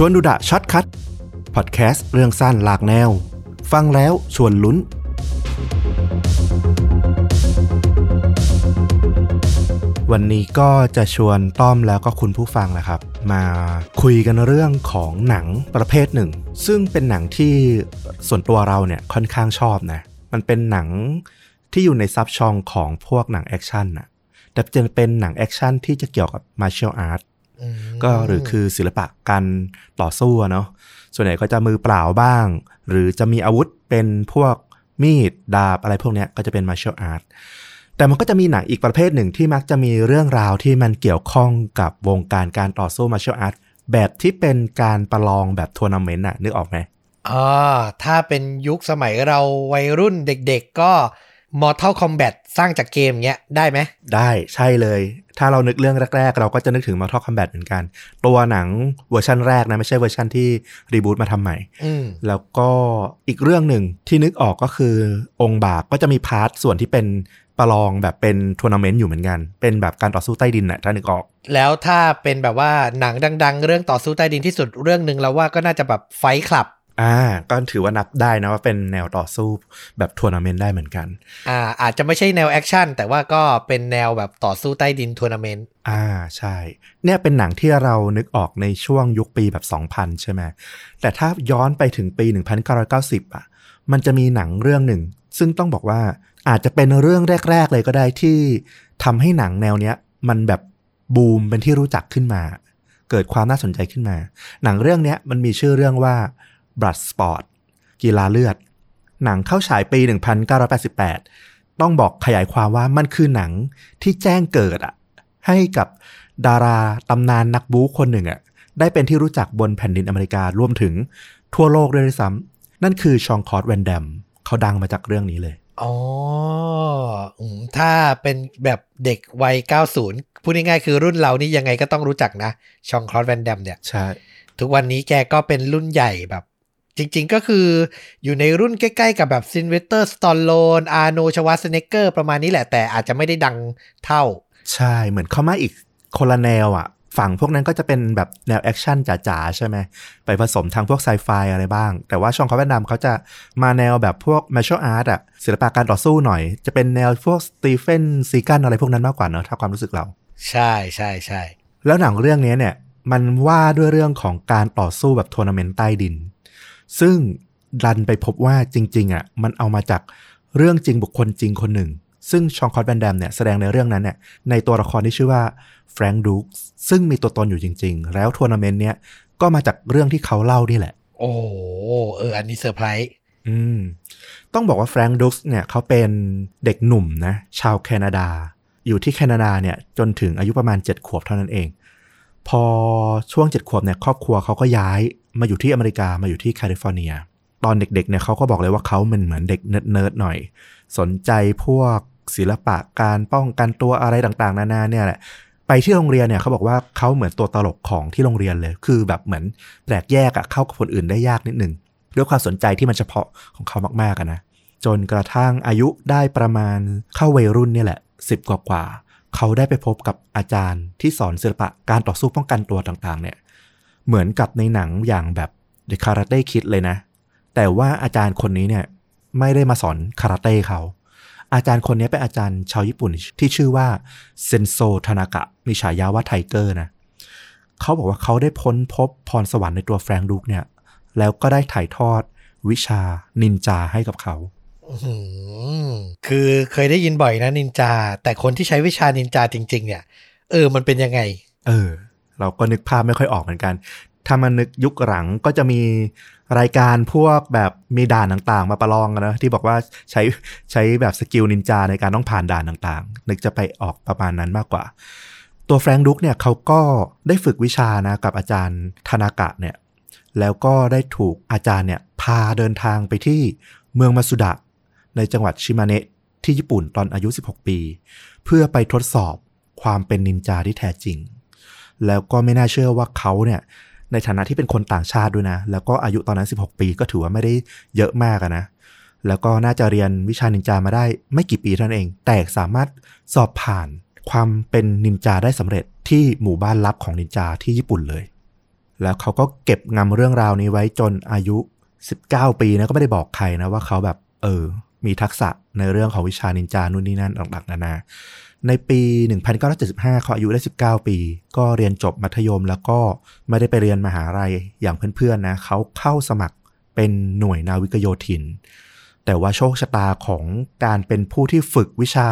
ชวนดูดะช็อตคัทพอดแคสต์เรื่องสั้นหลากแนวฟังแล้วชวนลุ้นวันนี้ก็จะชวนต้อมแล้วก็คุณผู้ฟังนะครับมาคุยกันเรื่องของหนังประเภทหนึ่งซึ่งเป็นหนังที่ส่วนตัวเราเนี่ยค่อนข้างชอบนะมันเป็นหนังที่อยู่ในซับชองของพวกหนังแอคชั่นนะแต่จะเป็นหนังแอคชั่นที่จะเกี่ยวกับมาร์เชียลอาร์ตก็หรือคือศิลปะการต่อสู้เนาะส่วนใหญ่ก็จะมือเปล่าบ้างหรือจะมีอาวุธเป็นพวกมีดดาบอะไรพวกนี้ก็จะเป็นมาร์เชียลอาร์ตแต่มันก็จะมีหนังอีกประเภทหนึ่งที่มักจะมีเรื่องราวที่มันเกี่ยวข้องกับวงการการต่อสู้มาร์เชียลอาร์ตแบบที่เป็นการประลองแบบทัวร์นาเมนต์น่ะนึกออกไหมถ้าเป็นยุคสมัยเราวัยรุ่นเด็กๆก็Mortal Kombat สร้างจากเกมเงี้ยได้ไหมได้ใช่เลยถ้าเรานึกเรื่องแรกๆเราก็จะนึกถึง Mortal Kombat เหมือนกันตัวหนังเวอร์ชันแรกนะไม่ใช่เวอร์ชันที่รีบูทมาทำใหม่แล้วก็อีกเรื่องหนึ่งที่นึกออกก็คือองค์บากก็จะมีพาร์ทส่วนที่เป็นประลองแบบเป็นทัวร์นาเมนต์อยู่เหมือนกันเป็นแบบการต่อสู้ใต้ดินน่ะถ้านึกออกแล้วถ้าเป็นแบบว่าหนังดังๆเรื่องต่อสู้ใต้ดินที่สุดเรื่องนึงเราว่าก็น่าจะแบบFight Clubก็ถือว่านับได้นะว่าเป็นแนวต่อสู้แบบทัวร์นาเมนต์ได้เหมือนกันอาจจะไม่ใช่แนวแอคชั่นแต่ว่าก็เป็นแนวแบบต่อสู้ใต้ดินทัวร์นาเมนต์ใช่เนี่ยเป็นหนังที่เรานึกออกในช่วงยุคปีแบบ 2000 ใช่ไหมแต่ถ้าย้อนไปถึงปี 1990 มันจะมีหนังเรื่องหนึ่งซึ่งต้องบอกว่าอาจจะเป็นเรื่องแรกๆเลยก็ได้ที่ทำให้หนังแนวเนี้ยมันแบบบูมเป็นที่รู้จักขึ้นมาเกิดความน่าสนใจขึ้นมาหนังเรื่องเนี้ยมันมีชื่อเรื่องว่าBloodsport กีฬาเลือดหนังเข้าฉายปี 1988 ต้องบอกขยายความว่ามันคือหนังที่แจ้งเกิดให้กับดาราตำนานนักบู๊คนหนึ่งได้เป็นที่รู้จักบนแผ่นดินอเมริการวมถึงทั่วโลกด้วยซ้ำนั่นคือชองคอร์ตแวนแดมเขาดังมาจากเรื่องนี้เลยถ้าเป็นแบบเด็กวัย 90 พูดง่ายๆคือรุ่นเรานี่ยังไงก็ต้องรู้จักนะชองคอร์ตแวนแดมเนี่ยใช่ทุกวันนี้แกก็เป็นรุ่นใหญ่แบบจริงๆก็คืออยู่ในรุ่นใกล้ๆกับแบบซินเวสเตอร์สตอลโลนอาร์โนชวาเซเนกเกอร์ประมาณนี้แหละแต่อาจจะไม่ได้ดังเท่าใช่เหมือนเข้ามาอีกคนละแนวฝั่งพวกนั้นก็จะเป็นแบบแนวแอคชั่นจ๋าๆใช่ไหมไปผสมทางพวกไซไฟอะไรบ้างแต่ว่าช่องเขาแนะนำเขาจะมาแนวแบบพวกมาร์เชียลอาร์ตศิลปะการต่อสู้หน่อยจะเป็นแนวพวกสตีเฟนซีกันอะไรพวกนั้นมากกว่าเนอะถ้าความรู้สึกเราใช่ใช่ใช่แล้วหนังเรื่องนี้เนี่ยมันว่าด้วยเรื่องของการต่อสู้แบบทัวร์นาเมนต์ใต้ดินซึ่งดันไปพบว่าจริงๆมันเอามาจากเรื่องจริงบุคคลจริงคนหนึ่งซึ่งชองคอร์ตแวนแดมเนี่ยแสดงในเรื่องนั้นเนี่ยในตัวละครที่ชื่อว่าแฟรงค์ดูคส์ซึ่งมีตัวตนอยู่จริงๆแล้วทัวร์นาเมนต์เนี้ยก็มาจากเรื่องที่เขาเล่านี่แหละโอ้อันนี้เซอร์ไพรส์ต้องบอกว่าแฟรงค์ดูคส์เนี่ยเขาเป็นเด็กหนุ่มนะชาวแคนาดาอยู่ที่แคนาดาเนี่ยจนถึงอายุประมาณ7ขวบเท่านั้นเองพอช่วง7ขวบเนี่ยครอบครัวเขาก็ย้ายมาอยู่ที่อเมริกามาอยู่ที่แคลิฟอร์เนียตอนเด็กๆเนี่ยเขาก็บอกเลยว่าเขาเหมือนเด็กเนิร์ดๆหน่อยสนใจพวกศิลปะการป้องกันตัวอะไรต่างๆนานาเนี่ยแหละไปที่โรงเรียนเนี่ยเขาบอกว่าเขาเหมือนตัวตลกของที่โรงเรียนเลยคือแบบเหมือนแปลกแยกเข้ากับคนอื่นได้ยากนิดนึงด้วยความสนใจที่มันเฉพาะของเขามากๆนะจนกระทั่งอายุได้ประมาณเข้าวัยรุ่นเนี่ยแหละ10กว่าเขาได้ไปพบกับอาจารย์ที่สอนศิลปะการต่อสู้ป้องกันตัวต่างๆเนี่ยเหมือนกับในหนังอย่างแบบ The Karate Kid เลยนะแต่ว่าอาจารย์คนนี้เนี่ยไม่ได้มาสอนคาราเต้เขาอาจารย์คนนี้เป็นอาจารย์ชาวญี่ปุ่นที่ชื่อว่าเซนโซทานากะมีฉายาว่าไทเกอร์นะเขาบอกว่าเขาได้พ้นพบพรสวรรค์ในตัวแฟรงค์ดูคเนี่ยแล้วก็ได้ถ่ายทอดวิชานินจาให้กับเขาคือเคยได้ยินบ่อยนะนินจาแต่คนที่ใช้วิชานินจาจริงๆเนี่ยมันเป็นยังไงเราก็นึกภาพไม่ค่อยออกเหมือนกันถ้ามันนึกยุคหลังก็จะมีรายการพวกแบบมีด่านต่างๆมาประลองกันนะที่บอกว่าใช้แบบสกิลนินจาในการต้องผ่านด่านต่างๆนึกจะไปออกประมาณนั้นมากกว่าตัวแฟรงค์ดูคเนี่ยเขาก็ได้ฝึกวิชานะกับอาจารย์ทานากะเนี่ยแล้วก็ได้ถูกอาจารย์เนี่ยพาเดินทางไปที่เมืองมาสุดะในจังหวัดชิมาเนะที่ญี่ปุ่นตอนอายุ16ปีเพื่อไปทดสอบความเป็นนินจาที่แท้จริงแล้วก็ไม่น่าเชื่อว่าเขาเนี่ยในฐานะที่เป็นคนต่างชาติด้วยนะแล้วก็อายุตอนนั้น16ปีก็ถือว่าไม่ได้เยอะมากนะแล้วก็น่าจะเรียนวิชานินจามาได้ไม่กี่ปีเท่านั้นเองแต่สามารถสอบผ่านความเป็นนินจาได้สำเร็จที่หมู่บ้านลับของนินจาที่ญี่ปุ่นเลย แล้วเขาก็เก็บงำเรื่องราวนี้ไว้จนอายุ19ปีนะก็ไม่ได้บอกใครนะว่าเขาแบบมีทักษะในเรื่องของวิชานินจานู่นนี่นั่นต่างๆนานาในปี1975เขาอายุได้19ปีก็เรียนจบมัธยมแล้วก็ไม่ได้ไปเรียนมหาลัยอย่างเพื่อนๆนะเขาเข้าสมัครเป็นหน่วยนาวิกโยธินแต่ว่าโชคชะตาของการเป็นผู้ที่ฝึกวิชา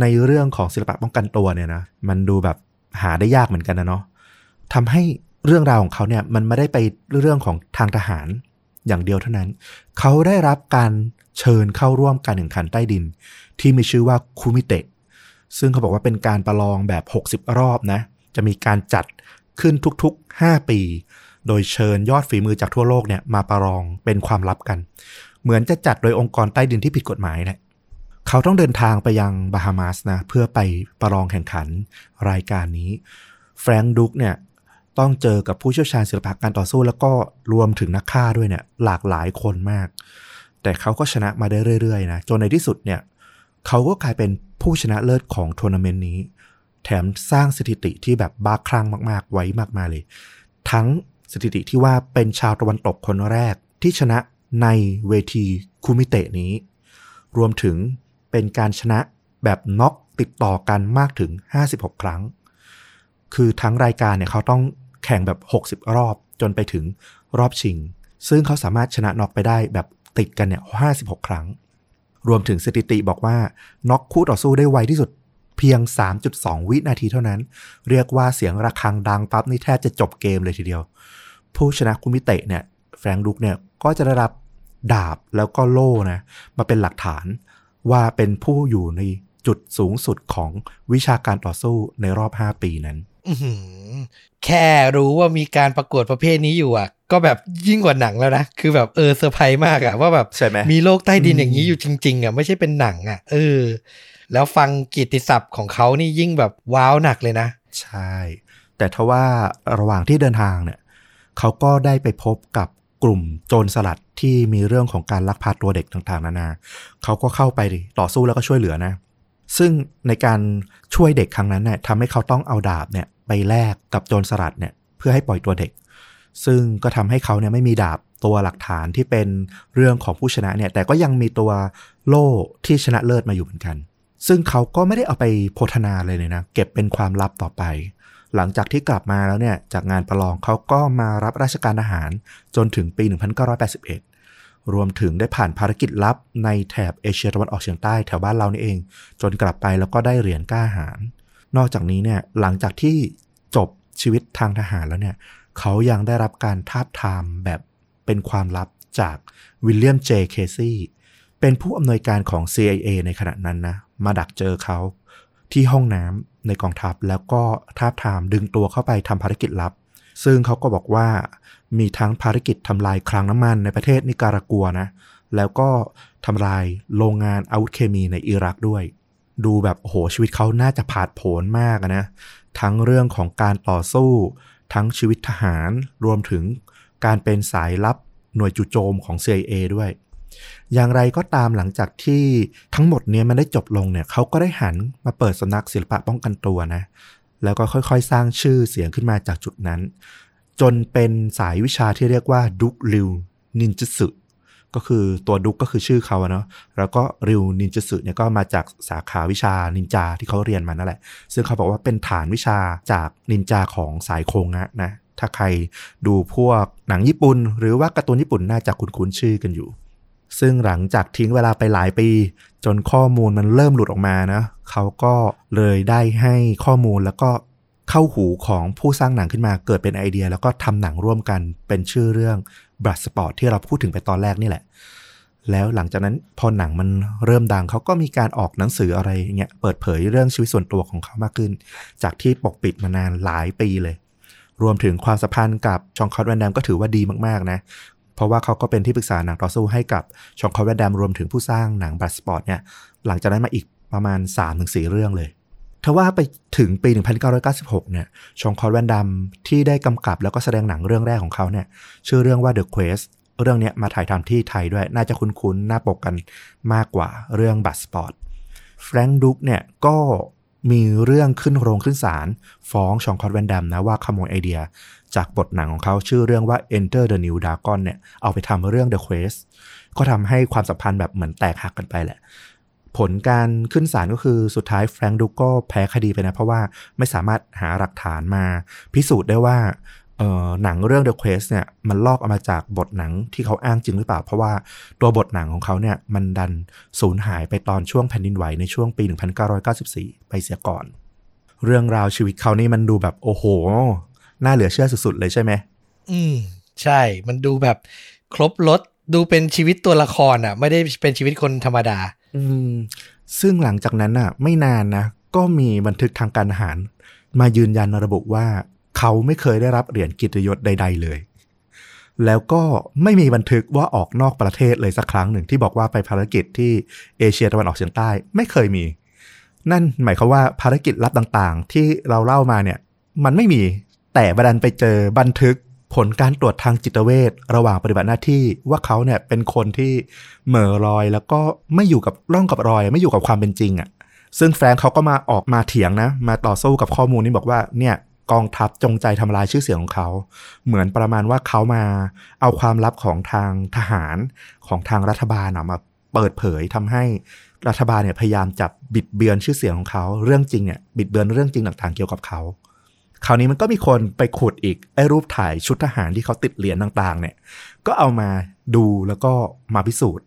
ในเรื่องของศิลปะป้องกันตัวเนี่ยนะมันดูแบบหาได้ยากเหมือนกันนะเนาะทำให้เรื่องราวของเขาเนี่ยมันไม่ได้ไปเรื่องของทางทหารอย่างเดียวเท่านั้นเขาได้รับการเชิญเข้าร่วมการแข่งขันใต้ดินที่มีชื่อว่าคุมิเตะซึ่งเขาบอกว่าเป็นการประลองแบบ60รอบนะจะมีการจัดขึ้นทุกๆ5ปีโดยเชิญยอดฝีมือจากทั่วโลกเนี่ยมาประลองเป็นความลับกันเหมือนจะจัดโดยองค์กรใต้ดินที่ผิดกฎหมายแหละเขาต้องเดินทางไปยังบาฮามาสนะเพื่อไปประลองแข่งขันรายการนี้แฟรงค์ดุ๊กเนี่ยต้องเจอกับผู้เชี่ยวชาญศิลปะการต่อสู้แล้วก็รวมถึงนักฆ่าด้วยเนี่ยหลากหลายคนมากแต่เขาก็ชนะมาได้เรื่อยๆนะจนในที่สุดเนี่ยเขาก็กลายเป็นผู้ชนะเลิศของทัวร์นาเมนต์นี้แถมสร้างสถิติที่แบบบ้าคลั่งมากๆไว้มากมายเลยทั้งสถิติที่ว่าเป็นชาวตะวันตกคนแรกที่ชนะในเวทีคุมิเตะนี้รวมถึงเป็นการชนะแบบน็อกติดต่อกันมากถึง56ครั้งคือทั้งรายการเนี่ยเขาต้องแข่งแบบ60รอบจนไปถึงรอบชิงซึ่งเขาสามารถชนะน็อกไปได้แบบติดกันเนี่ย56ครั้งรวมถึงสถิติบอกว่าน็อกคู่ต่อสู้ได้ไวที่สุดเพียง 3.2 วินาทีเท่านั้นเรียกว่าเสียงระฆังดังปั๊บนี่แทบจะจบเกมเลยทีเดียวผู้ชนะคุมิเตะเนี่ยแฟรงค์ดุ๊กเนี่ยก็จะได้รับดาบแล้วก็โล่นะมาเป็นหลักฐานว่าเป็นผู้อยู่ในจุดสูงสุดของวิชาการต่อสู้ในรอบ5ปีนั้นแค่รู้ว่ามีการประกวดประเภทนี้อยู่อ่ะก็แบบยิ่งกว่าหนังแล้วนะคือแบบเซอร์ไพรส์มากอ่ะว่าแบบมีโลกใต้ดินอย่างนี้อยู่จริงๆอ่ะไม่ใช่เป็นหนังอ่ะแล้วฟังกิตติศัพท์ของเขานี่ยิ่งแบบว้าวหนักเลยนะใช่แต่ทว่าระหว่างที่เดินทางเนี่ยเขาก็ได้ไปพบกับกลุ่มโจรสลัดที่มีเรื่องของการลักพาตัวเด็กต่างๆนานาเขาก็เข้าไปต่อสู้แล้วก็ช่วยเหลือนะซึ่งในการช่วยเด็กครั้งนั้นเนี่ยทำให้เขาต้องเอาดาบเนี่ยไปแลกกับโจรสลัดเนี่ยเพื่อให้ปล่อยตัวเด็กซึ่งก็ทำให้เขาเนี่ยไม่มีดาบตัวหลักฐานที่เป็นเรื่องของผู้ชนะเนี่ยแต่ก็ยังมีตัวโล่ที่ชนะเลิศมาอยู่เหมือนกันซึ่งเขาก็ไม่ได้เอาไปโพธนาเลยนะเก็บเป็นความลับต่อไปหลังจากที่กลับมาแล้วเนี่ยจากงานประลองเขาก็มารับราชการทหารจนถึงปี1981รวมถึงได้ผ่านภารกิจลับในแถบเอเชียตะวันออกเฉียงใต้แถวบ้านเรานี่เองจนกลับไปแล้วก็ได้เหรียญกล้าหาญนอกจากนี้เนี่ยหลังจากที่จบชีวิตทางทหารแล้วเนี่ยเขายังได้รับการทาบทามแบบเป็นความลับจากวิลเลียม เจ เคซี่เป็นผู้อำนวยการของ CIA ในขณะนั้นนะมาดักเจอเขาที่ห้องน้ำในกองทัพแล้วก็ทาบทามดึงตัวเข้าไปทำภารกิจลับซึ่งเขาก็บอกว่ามีทั้งภารกิจทำลายคลังน้ำมันในประเทศนิการากัวนะแล้วก็ทำลายโรงงานอาวุธเคมีในอิรักด้วยดูแบบโอ้โหชีวิตเขาน่าจะผาดโผนมากนะทั้งเรื่องของการต่อสู้ทั้งชีวิตทหารรวมถึงการเป็นสายลับหน่วยจู่โจมของ CIA ด้วยอย่างไรก็ตามหลังจากที่ทั้งหมดเนี้ยมันได้จบลงเนี่ยเขาก็ได้หันมาเปิดสำนักศิลปะป้องกันตัวนะแล้วก็ค่อยๆสร้างชื่อเสียงขึ้นมาจากจุดนั้นจนเป็นสายวิชาที่เรียกว่าดุกริวนินจัตสึก็คือตัวดุกก็คือชื่อเขาเนาะแล้วก็ริวนินจัตสึเนี่ยก็มาจากสาขาวิชานินจาที่เขาเรียนมานั่นแหละซึ่งเขาบอกว่าเป็นฐานวิชาจากนินจาของสายโคงะนะถ้าใครดูพวกหนังญี่ปุ่นหรือว่าการ์ตูนญี่ปุ่นน่าจะคุ้นๆชื่อกันอยู่ซึ่งหลังจากทิ้งเวลาไปหลายปีจนข้อมูลมันเริ่มหลุดออกมานะเขาก็เลยได้ให้ข้อมูลแล้วก็เข้าหูของผู้สร้างหนังขึ้นมาเกิดเป็นไอเดียแล้วก็ทำหนังร่วมกันเป็นชื่อเรื่อง Blood Sport ที่เราพูดถึงไปตอนแรกนี่แหละแล้วหลังจากนั้นพอหนังมันเริ่มดังเขาก็มีการออกหนังสืออะไรเงี้ยเปิดเผยเรื่องชีวิตส่วนตัวของเขามากขึ้นจากที่ปกปิดมานานหลายปีเลยรวมถึงความสัมพันธ์กับจองคอร์ดแวนแดมก็ถือว่าดีมากๆนะเพราะว่าเขาก็เป็นที่ปรึกษาหนังต่อสู้ให้กับชองคอร์ดแวนแดมรวมถึงผู้สร้างหนังBlood Sportเนี่ยหลังจากนั้นมาอีกประมาณ 3-4 เรื่องเลยทว่าไปถึงปี1996เนี่ยชองคอร์ดแวนแดมที่ได้กำกับแล้วก็แสดงหนังเรื่องแรกของเขาเนี่ยชื่อเรื่องว่า The Quest เรื่องนี้มาถ่ายทำที่ไทยด้วยน่าจะคุ้นๆหน้าปกกันมากกว่าเรื่องBlood Sport แฟรงค์ดุ๊กเนี่ยก็ มีเรื่องขึ้นโรงขึ้นศาลฟ้องชองคอตแวนดัมนะว่าขโมยไอเดียจากบทหนังของเขาชื่อเรื่องว่า Enter the New Dragon เนี่ยเอาไปทำเรื่อง The Quest ก็ทำให้ความสัมพันธ์แบบเหมือนแตกหักกันไปแหละผลการขึ้นศาลก็คือสุดท้ายแฟรงค์ดูโก้แพ้คดีไปนะเพราะว่าไม่สามารถหาหลักฐานมาพิสูจน์ได้ว่าหนังเรื่อง The Quest เนี่ยมันลอกออกมาจากบทหนังที่เขาอ้างจริงหรือเปล่าเพราะว่าตัวบทหนังของเขาเนี่ยมันดันสูญหายไปตอนช่วงแผ่นดินไหวในช่วงปี 1994 ไปเสียก่อนเรื่องราวชีวิตเขานี่มันดูแบบโอ้โหน่าเหลือเชื่อสุดๆเลยใช่ไหมใช่มันดูแบบครบรสดูเป็นชีวิตตัวละครอ่ะไม่ได้เป็นชีวิตคนธรรมดาซึ่งหลังจากนั้นอ่ะไม่นานนะก็มีบันทึกทางการทหารมายืนยันระบุว่าเขาไม่เคยได้รับเหรียญกิตยศใดๆเลยแล้วก็ไม่มีบันทึกว่าออกนอกประเทศเลยสักครั้งหนึ่งที่บอกว่าไปภารกิจที่เอเชียตะวันออกเฉียงใต้ไม่เคยมีนั่นหมายความว่าภารกิจลับต่างๆที่เราเล่ามาเนี่ยมันไม่มีแต่บันไปเจอบันทึกผลการตรวจทางจิตเวชระหว่างปฏิบัติหน้าที่ว่าเขาเนี่ยเป็นคนที่เหม่อลอยแล้วก็ไม่อยู่กับร่องกับรอยไม่อยู่กับความเป็นจริงอ่ะซึ่งแฟรงค์เขาก็มาออกมาเถียงนะมาต่อสู้กับข้อมูลนี้บอกว่าเนี่ยกองทัพจงใจทำลายชื่อเสียงของเขาเหมือนประมาณว่าเขามาเอาความลับของทางทหารของทางรัฐบาลมาเปิดเผยทำให้รัฐบาลเนี่ยพยายามจับบิดเบือนชื่อเสียงของเขาเรื่องจริงเนี่ยบิดเบือนเรื่องจริงต่างๆเกี่ยวกับเขาคราวนี้มันก็มีคนไปขุดอีกไอ้รูปถ่ายชุดทหารที่เขาติดเหรียญต่างๆเนี่ยก็เอามาดูแล้วก็มาพิสูจน์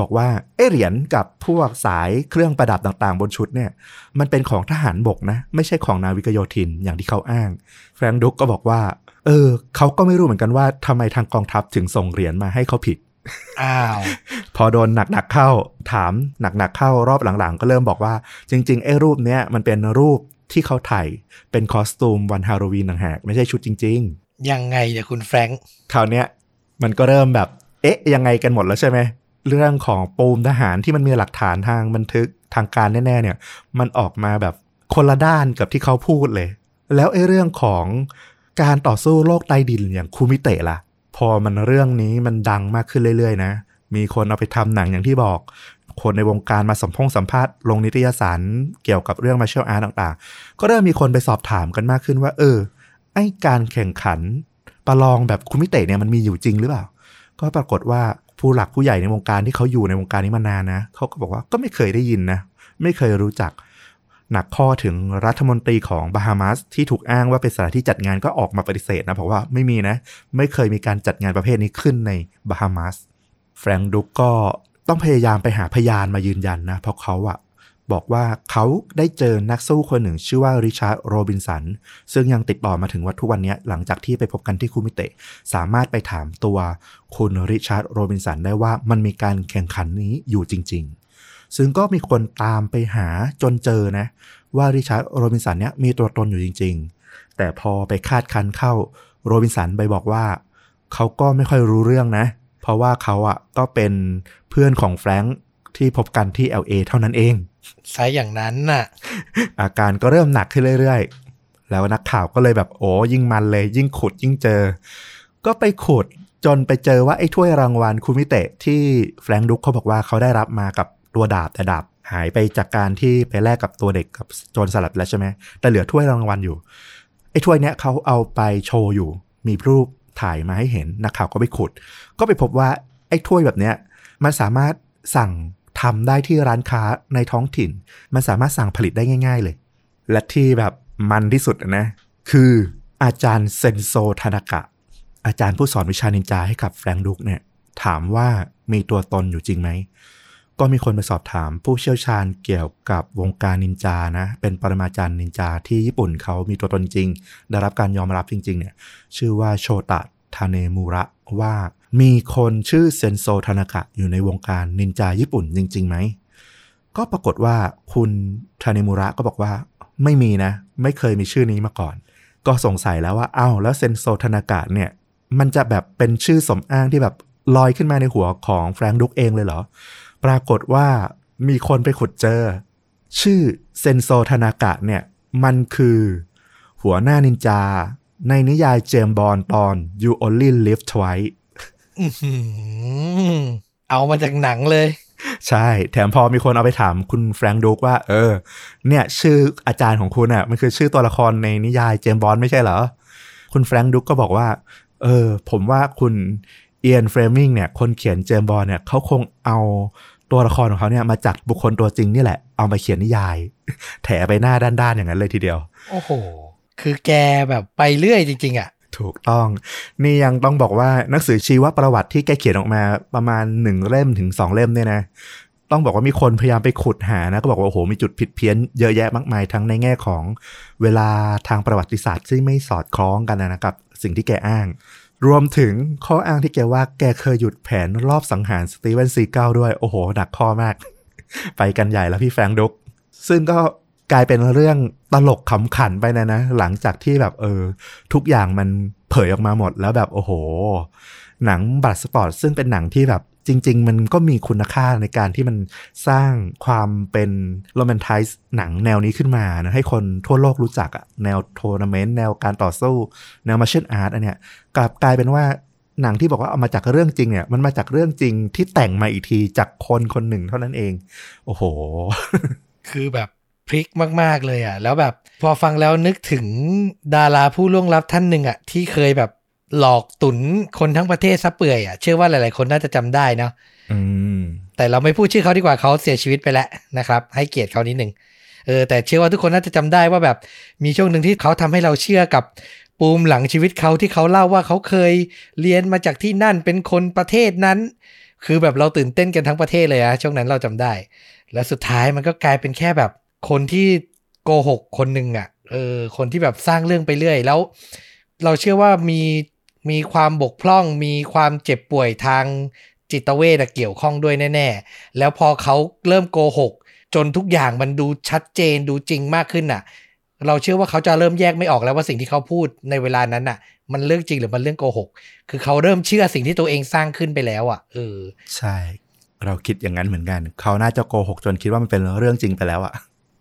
บอกว่าไอ้เหรียญกับพวกสายเครื่องประดับต่างๆบนชุดเนี่ยมันเป็นของทหารบกนะไม่ใช่ของนาวิกโยธินอย่างที่เขาอ้างแฟรงค์ดุ๊กก็บอกว่าเขาก็ไม่รู้เหมือนกันว่าทำไมทางกองทัพถึงส่งเหรียญมาให้เขาผิดอ้าว พอโดนหนักๆเข้าถามหนักๆเข้ารอบหลังๆก็เริ่มบอกว่าจริงๆไอ้รูปเนี้ยมันเป็นรูปที่เขาถ่ายเป็นคอสตูมวันฮาโลวีนต่างหากไม่ใช่ชุดจริงๆยังไงเนี่ยคุณแฟรงค์คราวเนี้ยมันก็เริ่มแบบเอ๊ะยังไงกันหมดแล้วใช่ไหมเรื่องของปูมทหารที่มันมีหลักฐานทางบันทึกทางการแน่ๆเนี่ยมันออกมาแบบคนละด้านกับที่เขาพูดเลยแล้วไอ้เรื่องของการต่อสู้โลกใต้ดินอย่างคูมิเตะล่ะพอมันเรื่องนี้มันดังมากขึ้นเรื่อยๆนะมีคนเอาไปทำหนังอย่างที่บอกคนในวงการมาสัมภาษณ์ลงนิตยสารเกี่ยวกับเรื่องมาร์เชียลอาร์ตต่างๆก็เริ่มมีคนไปสอบถามกันมากขึ้นว่าไอ้การแข่งขันประลองแบบคุมิเตะเนี่ยมันมีอยู่จริงหรือเปล่าก็ปรากฏว่าผู้หลักผู้ใหญ่ในวงการที่เขาอยู่ในวงการนี้มานานนะเขาก็บอกว่าก็ไม่เคยได้ยินนะไม่เคยรู้จักหนักข้อถึงรัฐมนตรีของบาฮามาสที่ถูกอ้างว่าเป็นสถานที่จัดงานก็ออกมาปฏิเสธนะบอกว่าไม่มีนะไม่เคยมีการจัดงานประเภทนี้ขึ้นในบาฮามาสแฟรงค์ดุ๊กก็ต้องพยายามไปหาพยานมายืนยันนะเพราะเขาอะบอกว่าเขาได้เจอนักสู้คนหนึ่งชื่อว่าริชาร์ดโรบินสันซึ่งยังติดต่อมาถึงวัดทุกวันนี้หลังจากที่ไปพบกันที่คุมิเตะสามารถไปถามตัวคุณริชาร์ดโรบินสันได้ว่ามันมีการแข่งขันนี้อยู่จริงๆซึ่งก็มีคนตามไปหาจนเจอนะว่าริชาร์ดโรบินสันเนี้ยมีตัวตนอยู่จริงๆแต่พอไปคาดคั้นเข้าโรบินสันไปบอกว่าเขาก็ไม่ค่อยรู้เรื่องนะเพราะว่าเขาอ่ะก็เป็นเพื่อนของแฟรงค์ที่พบกันที่ LA เท่านั้นเองใช่อย่างนั้นน่ะอาการก็เริ่มหนักขึ้นเรื่อยๆแล้วนักข่าวก็เลยแบบโอ้ยิ่งมันเลยยิ่งขุดยิ่งเจอก็ไปขุดจนไปเจอว่าไอ้ถ้วยรางวัลคุมิเตะที่แฟรงค์ดุ๊กเขาบอกว่าเขาได้รับมากับตัวดาบแต่ดาบหายไปจากการที่ไปแลกกับตัวเด็กกับโจรสลัดแล้วใช่ไหมแต่เหลือถ้วยรางวัลอยู่ไอ้ถ้วยเนี้ยเขาเอาไปโชว์อยู่มีรูปถ่ายมาให้เห็นนักข่าวก็ไปขุดก็ไปพบว่าไอ้ถ้วยแบบเนี้ยมันสามารถสั่งทำได้ที่ร้านค้าในท้องถิ่นมันสามารถสั่งผลิตได้ง่ายๆเลยและที่แบบมันที่สุดนะคืออาจารย์เซนโซทานากะอาจารย์ผู้สอนวิชานินจาให้กับแฟรงค์ดุ๊กเนี่ยถามว่ามีตัวตนอยู่จริงไหมก็มีคนไปสอบถามผู้เชี่ยวชาญเกี่ยวกับวงการนินจานะเป็นปรมาจารย์นินจาที่ญี่ปุ่นเขามีตัวตนจริงได้รับการยอมรับจริงๆเนี่ยชื่อว่าโชตะทาเนมูระว่ามีคนชื่อเซนโซทานากะอยู่ในวงการนินจาญี่ปุ่นจริงๆไหมก็ปรากฏว่าคุณทาเนมูระก็บอกว่าไม่มีนะไม่เคยมีชื่อนี้มาก่อนก็สงสัยแล้วว่าอ้าวแล้วเซนโซทานากะเนี่ยมันจะแบบเป็นชื่อสมอ้างที่แบบลอยขึ้นมาในหัวของแฟรงค์ดุ๊กเองเลยเหรอปรากฏว่ามีคนไปขุดเจอชื่อเซนโซทานากะเนี่ยมันคือหัวหน้านินจาในนิยายเจมส์บอนด์ตอน You Only Live Twice เอามาจากหนังเลย ใช่แถมพอมีคนเอาไปถามคุณแฟรงค์ดูกว่าเนี่ยชื่ออาจารย์ของคุณอ่ะมันคือชื่อตัวละครในนิยายเจมส์บอนด์ไม่ใช่เหรอคุณแฟรงค์ดูกก็บอกว่าผมว่าคุณเอียนเฟรมิงเนี่ยคนเขียนเจมส์บอนด์เนี่ยเขาคงเอาตัวละครของเขาเนี่ยมาจากบุคคลตัวจริงนี่แหละเอามาเขียนนิยายแถไปหน้าด้านๆอย่างนั้นเลยทีเดียวโอ้โหคือแกแบบไปเรื่อยจริงๆอ่ะถูกต้องนี่ยังต้องบอกว่าหนังสือชีวประวัติที่แกเขียนออกมาประมาณ1เล่มถึง2เล่มเนี่ยนะต้องบอกว่ามีคนพยายามไปขุดหานะก็บอกว่าโอ้โหมีจุดผิดเพี้ยนเยอะแยะมากมายทั้งในแง่ของเวลาทางประวัติศาสตร์ซึ่งไม่สอดคล้องกันนะครับสิ่งที่แกอ้างรวมถึงข้ออ้างที่แกว่าแกเคยหยุดแผนรอบสังหารสตีเวนซีเกิลด้วยโอ้โหหนักข้อมาก ไปกันใหญ่แล้วพี่แฟรงค์ดุ๊กซึ่งก็กลายเป็นเรื่องตลกขำขันไปนะหลังจากที่แบบทุกอย่างมันเผยออกมาหมดแล้วแบบโอ้โหหนังบลัดสปอร์ตซึ่งเป็นหนังที่แบบจริงๆมันก็มีคุณค่าในการที่มันสร้างความเป็นโรแมนไทซ์หนังแนวนี้ขึ้นมานะให้คนทั่วโลกรู้จักอะแนวโทร์นาเมนต์แนวการต่อสู้แนวมาร์เชียลอาร์ตอันเนี้ยกลับกลายเป็นว่าหนังที่บอกว่าเอามาจากเรื่องจริงเนี่ยมันมาจากเรื่องจริงที่แต่งมาอีกทีจากคนคนหนึ่งเท่านั้นเองโอ้โห คือแบบพลิกมากๆเลยอ่ะแล้วแบบพอฟังแล้วนึกถึงดาราผู้ล่วงลับท่านหนึ่งอ่ะที่เคยแบบหลอกตุ๋นคนทั้งประเทศซะเปื่อยอ่ะเชื่อว่าหลายๆคนน่าจะจำได้เนาะแต่เราไม่พูดชื่อเขาดีกว่าเขาเสียชีวิตไปแล้วนะครับให้เกียรติเขานิดนึงแต่เชื่อว่าทุกคนน่าจะจำได้ว่าแบบมีช่วงหนึ่งที่เขาทำให้เราเชื่อกับปูมหลังชีวิตเขาที่เขาเล่าว่าเขาเคยเรียนมาจากที่นั่นเป็นคนประเทศนั้นคือแบบเราตื่นเต้นกันทั้งประเทศเลยอ่ะช่วงนั้นเราจำได้แล้วสุดท้ายมันก็กลายเป็นแค่แบบคนที่โกหกคนหนึ่งอ่ะคนที่แบบสร้างเรื่องไปเรื่อยแล้วเราเชื่อว่ามีความบกพร่องมีความเจ็บป่วยทางจิตเวชเกี่ยวข้องด้วยแน่ๆแล้วพอเขาเริ่มโกหกจนทุกอย่างมันดูชัดเจนดูจริงมากขึ้นอ่ะเราเชื่อว่าเขาจะเริ่มแยกไม่ออกแล้วว่าสิ่งที่เขาพูดในเวลานั้นน่ะมันเรื่องจริงหรือมันเรื่องโกหกคือเขาเริ่มเชื่อสิ่งที่ตัวเองสร้างขึ้นไปแล้วอ่ะใช่เราคิดอย่างนั้นเหมือนกันเขาน่าจะโกหกจนคิดว่ามันเป็นเรื่องจริงไปแล้วอ่ะ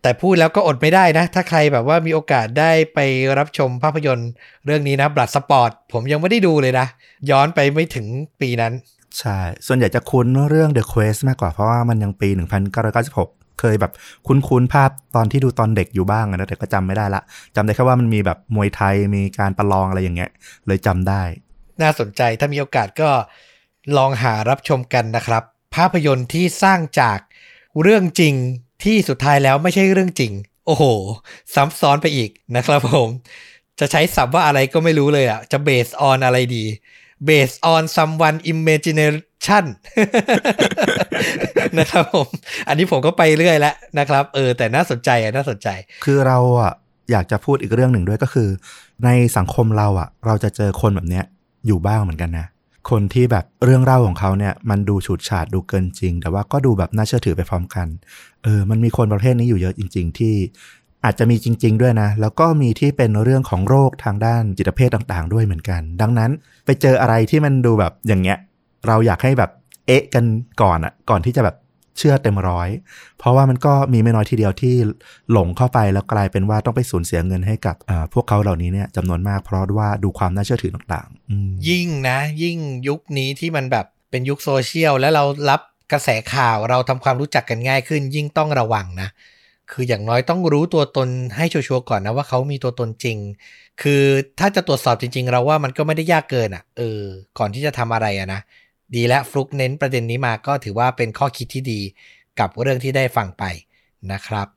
แต่พูดแล้วก็อดไม่ได้นะถ้าใครแบบว่ามีโอกาสได้ไปรับชมภาพยนตร์เรื่องนี้นะบลัดสปอร์ตผมยังไม่ได้ดูเลยนะย้อนไปไม่ถึงปีนั้นใช่ส่วนใหญ่จะคุ้นเรื่อง The Quest มากกว่าเพราะว่ามันยังปี1996เคยแบบคุ้นๆภาพตอนที่ดูตอนเด็กอยู่บ้างนะแต่ก็จำไม่ได้ละจำได้แค่ว่ามันมีแบบมวยไทยมีการประลองอะไรอย่างเงี้ยเลยจำได้น่าสนใจถ้ามีโอกาสก็ลองหารับชมกันนะครับภาพยนตร์ที่สร้างจากเรื่องจริงที่สุดท้ายแล้วไม่ใช่เรื่องจริงโอ้โหซ้ำซ้อนไปอีกนะครับผมจะใช้ศัพท์ว่าอะไรก็ไม่รู้เลยอ่ะจะ based on อะไรดี based on someone imagination นะครับผมอันนี้ผมก็ไปเรื่อยแล้วนะครับแต่น่าสนใจอ่ะน่าสนใจคือเราอ่ะอยากจะพูดอีกเรื่องหนึ่งด้วยก็คือในสังคมเราอ่ะเราจะเจอคนแบบเนี้ยอยู่บ้างเหมือนกันนะคนที่แบบเรื่องเล่าของเขาเนี่ยมันดูฉูดฉาดดูเกินจริงแต่ว่าก็ดูแบบน่าเชื่อถือไปพร้อมกันมันมีคนประเภทนี้อยู่เยอะจริงๆที่อาจจะมีจริงๆด้วยนะแล้วก็มีที่เป็นเรื่องของโรคทางด้านจิตเภทต่างๆด้วยเหมือนกันดังนั้นไปเจออะไรที่มันดูแบบอย่างเงี้ยเราอยากให้แบบเอ๊ะกันก่อนที่จะแบบเชื่อเต็มร้อยเพราะว่ามันก็มีไม่น้อยทีเดียวที่หลงเข้าไปแล้วกลายเป็นว่าต้องไปสูญเสียเงินให้กับพวกเขาเหล่านี้เนี่ยจำนวนมากเพราะว่าดูความน่าเชื่อถือต่างๆยิ่งยุคนี้ที่มันแบบเป็นยุคโซเชียลและเรารับกระแสข่าวเราทำความรู้จักกันง่ายขึ้นยิ่งต้องระวังนะคืออย่างน้อยต้องรู้ตัวตนให้ชัวร์ๆก่อนนะว่าเขามีตัวตนจริงคือถ้าจะตรวจสอบจริงๆเราว่ามันก็ไม่ได้ยากเกินอ่ะก่อนที่จะทำอะไรอ่ะนะดีและฟลุกเน้นประเด็นนี้มาก็ถือว่าเป็นข้อคิดที่ดีกับเรื่องที่ได้ฟังไปนะครับ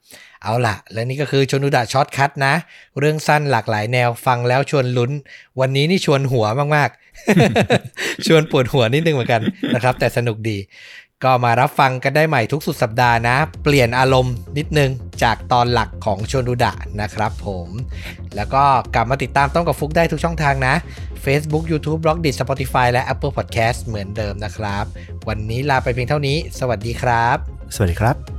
เอาล่ะและนี่ก็คือชนุดะช็อตคัทนะเรื่องสั้นหลากหลายแนวฟังแล้วชวนลุ้นวันนี้นี่ชวนหัวมากๆ ชวนปวดหัวนิดนึงเหมือนกันนะครับแต่สนุกดีก็มารับฟังกันได้ใหม่ทุกสุดสัปดาห์นะเปลี่ยนอารมณ์นิดนึงจากตอนหลักของชนุดะนะครับผมแล้วก็กลับมาติดตามต้องกับฟลุกได้ทุกช่องทางนะ Facebook YouTube Blogdit Spotify และ Apple Podcast เหมือนเดิมนะครับวันนี้ลาไปเพียงเท่านี้สวัสดีครับสวัสดีครับ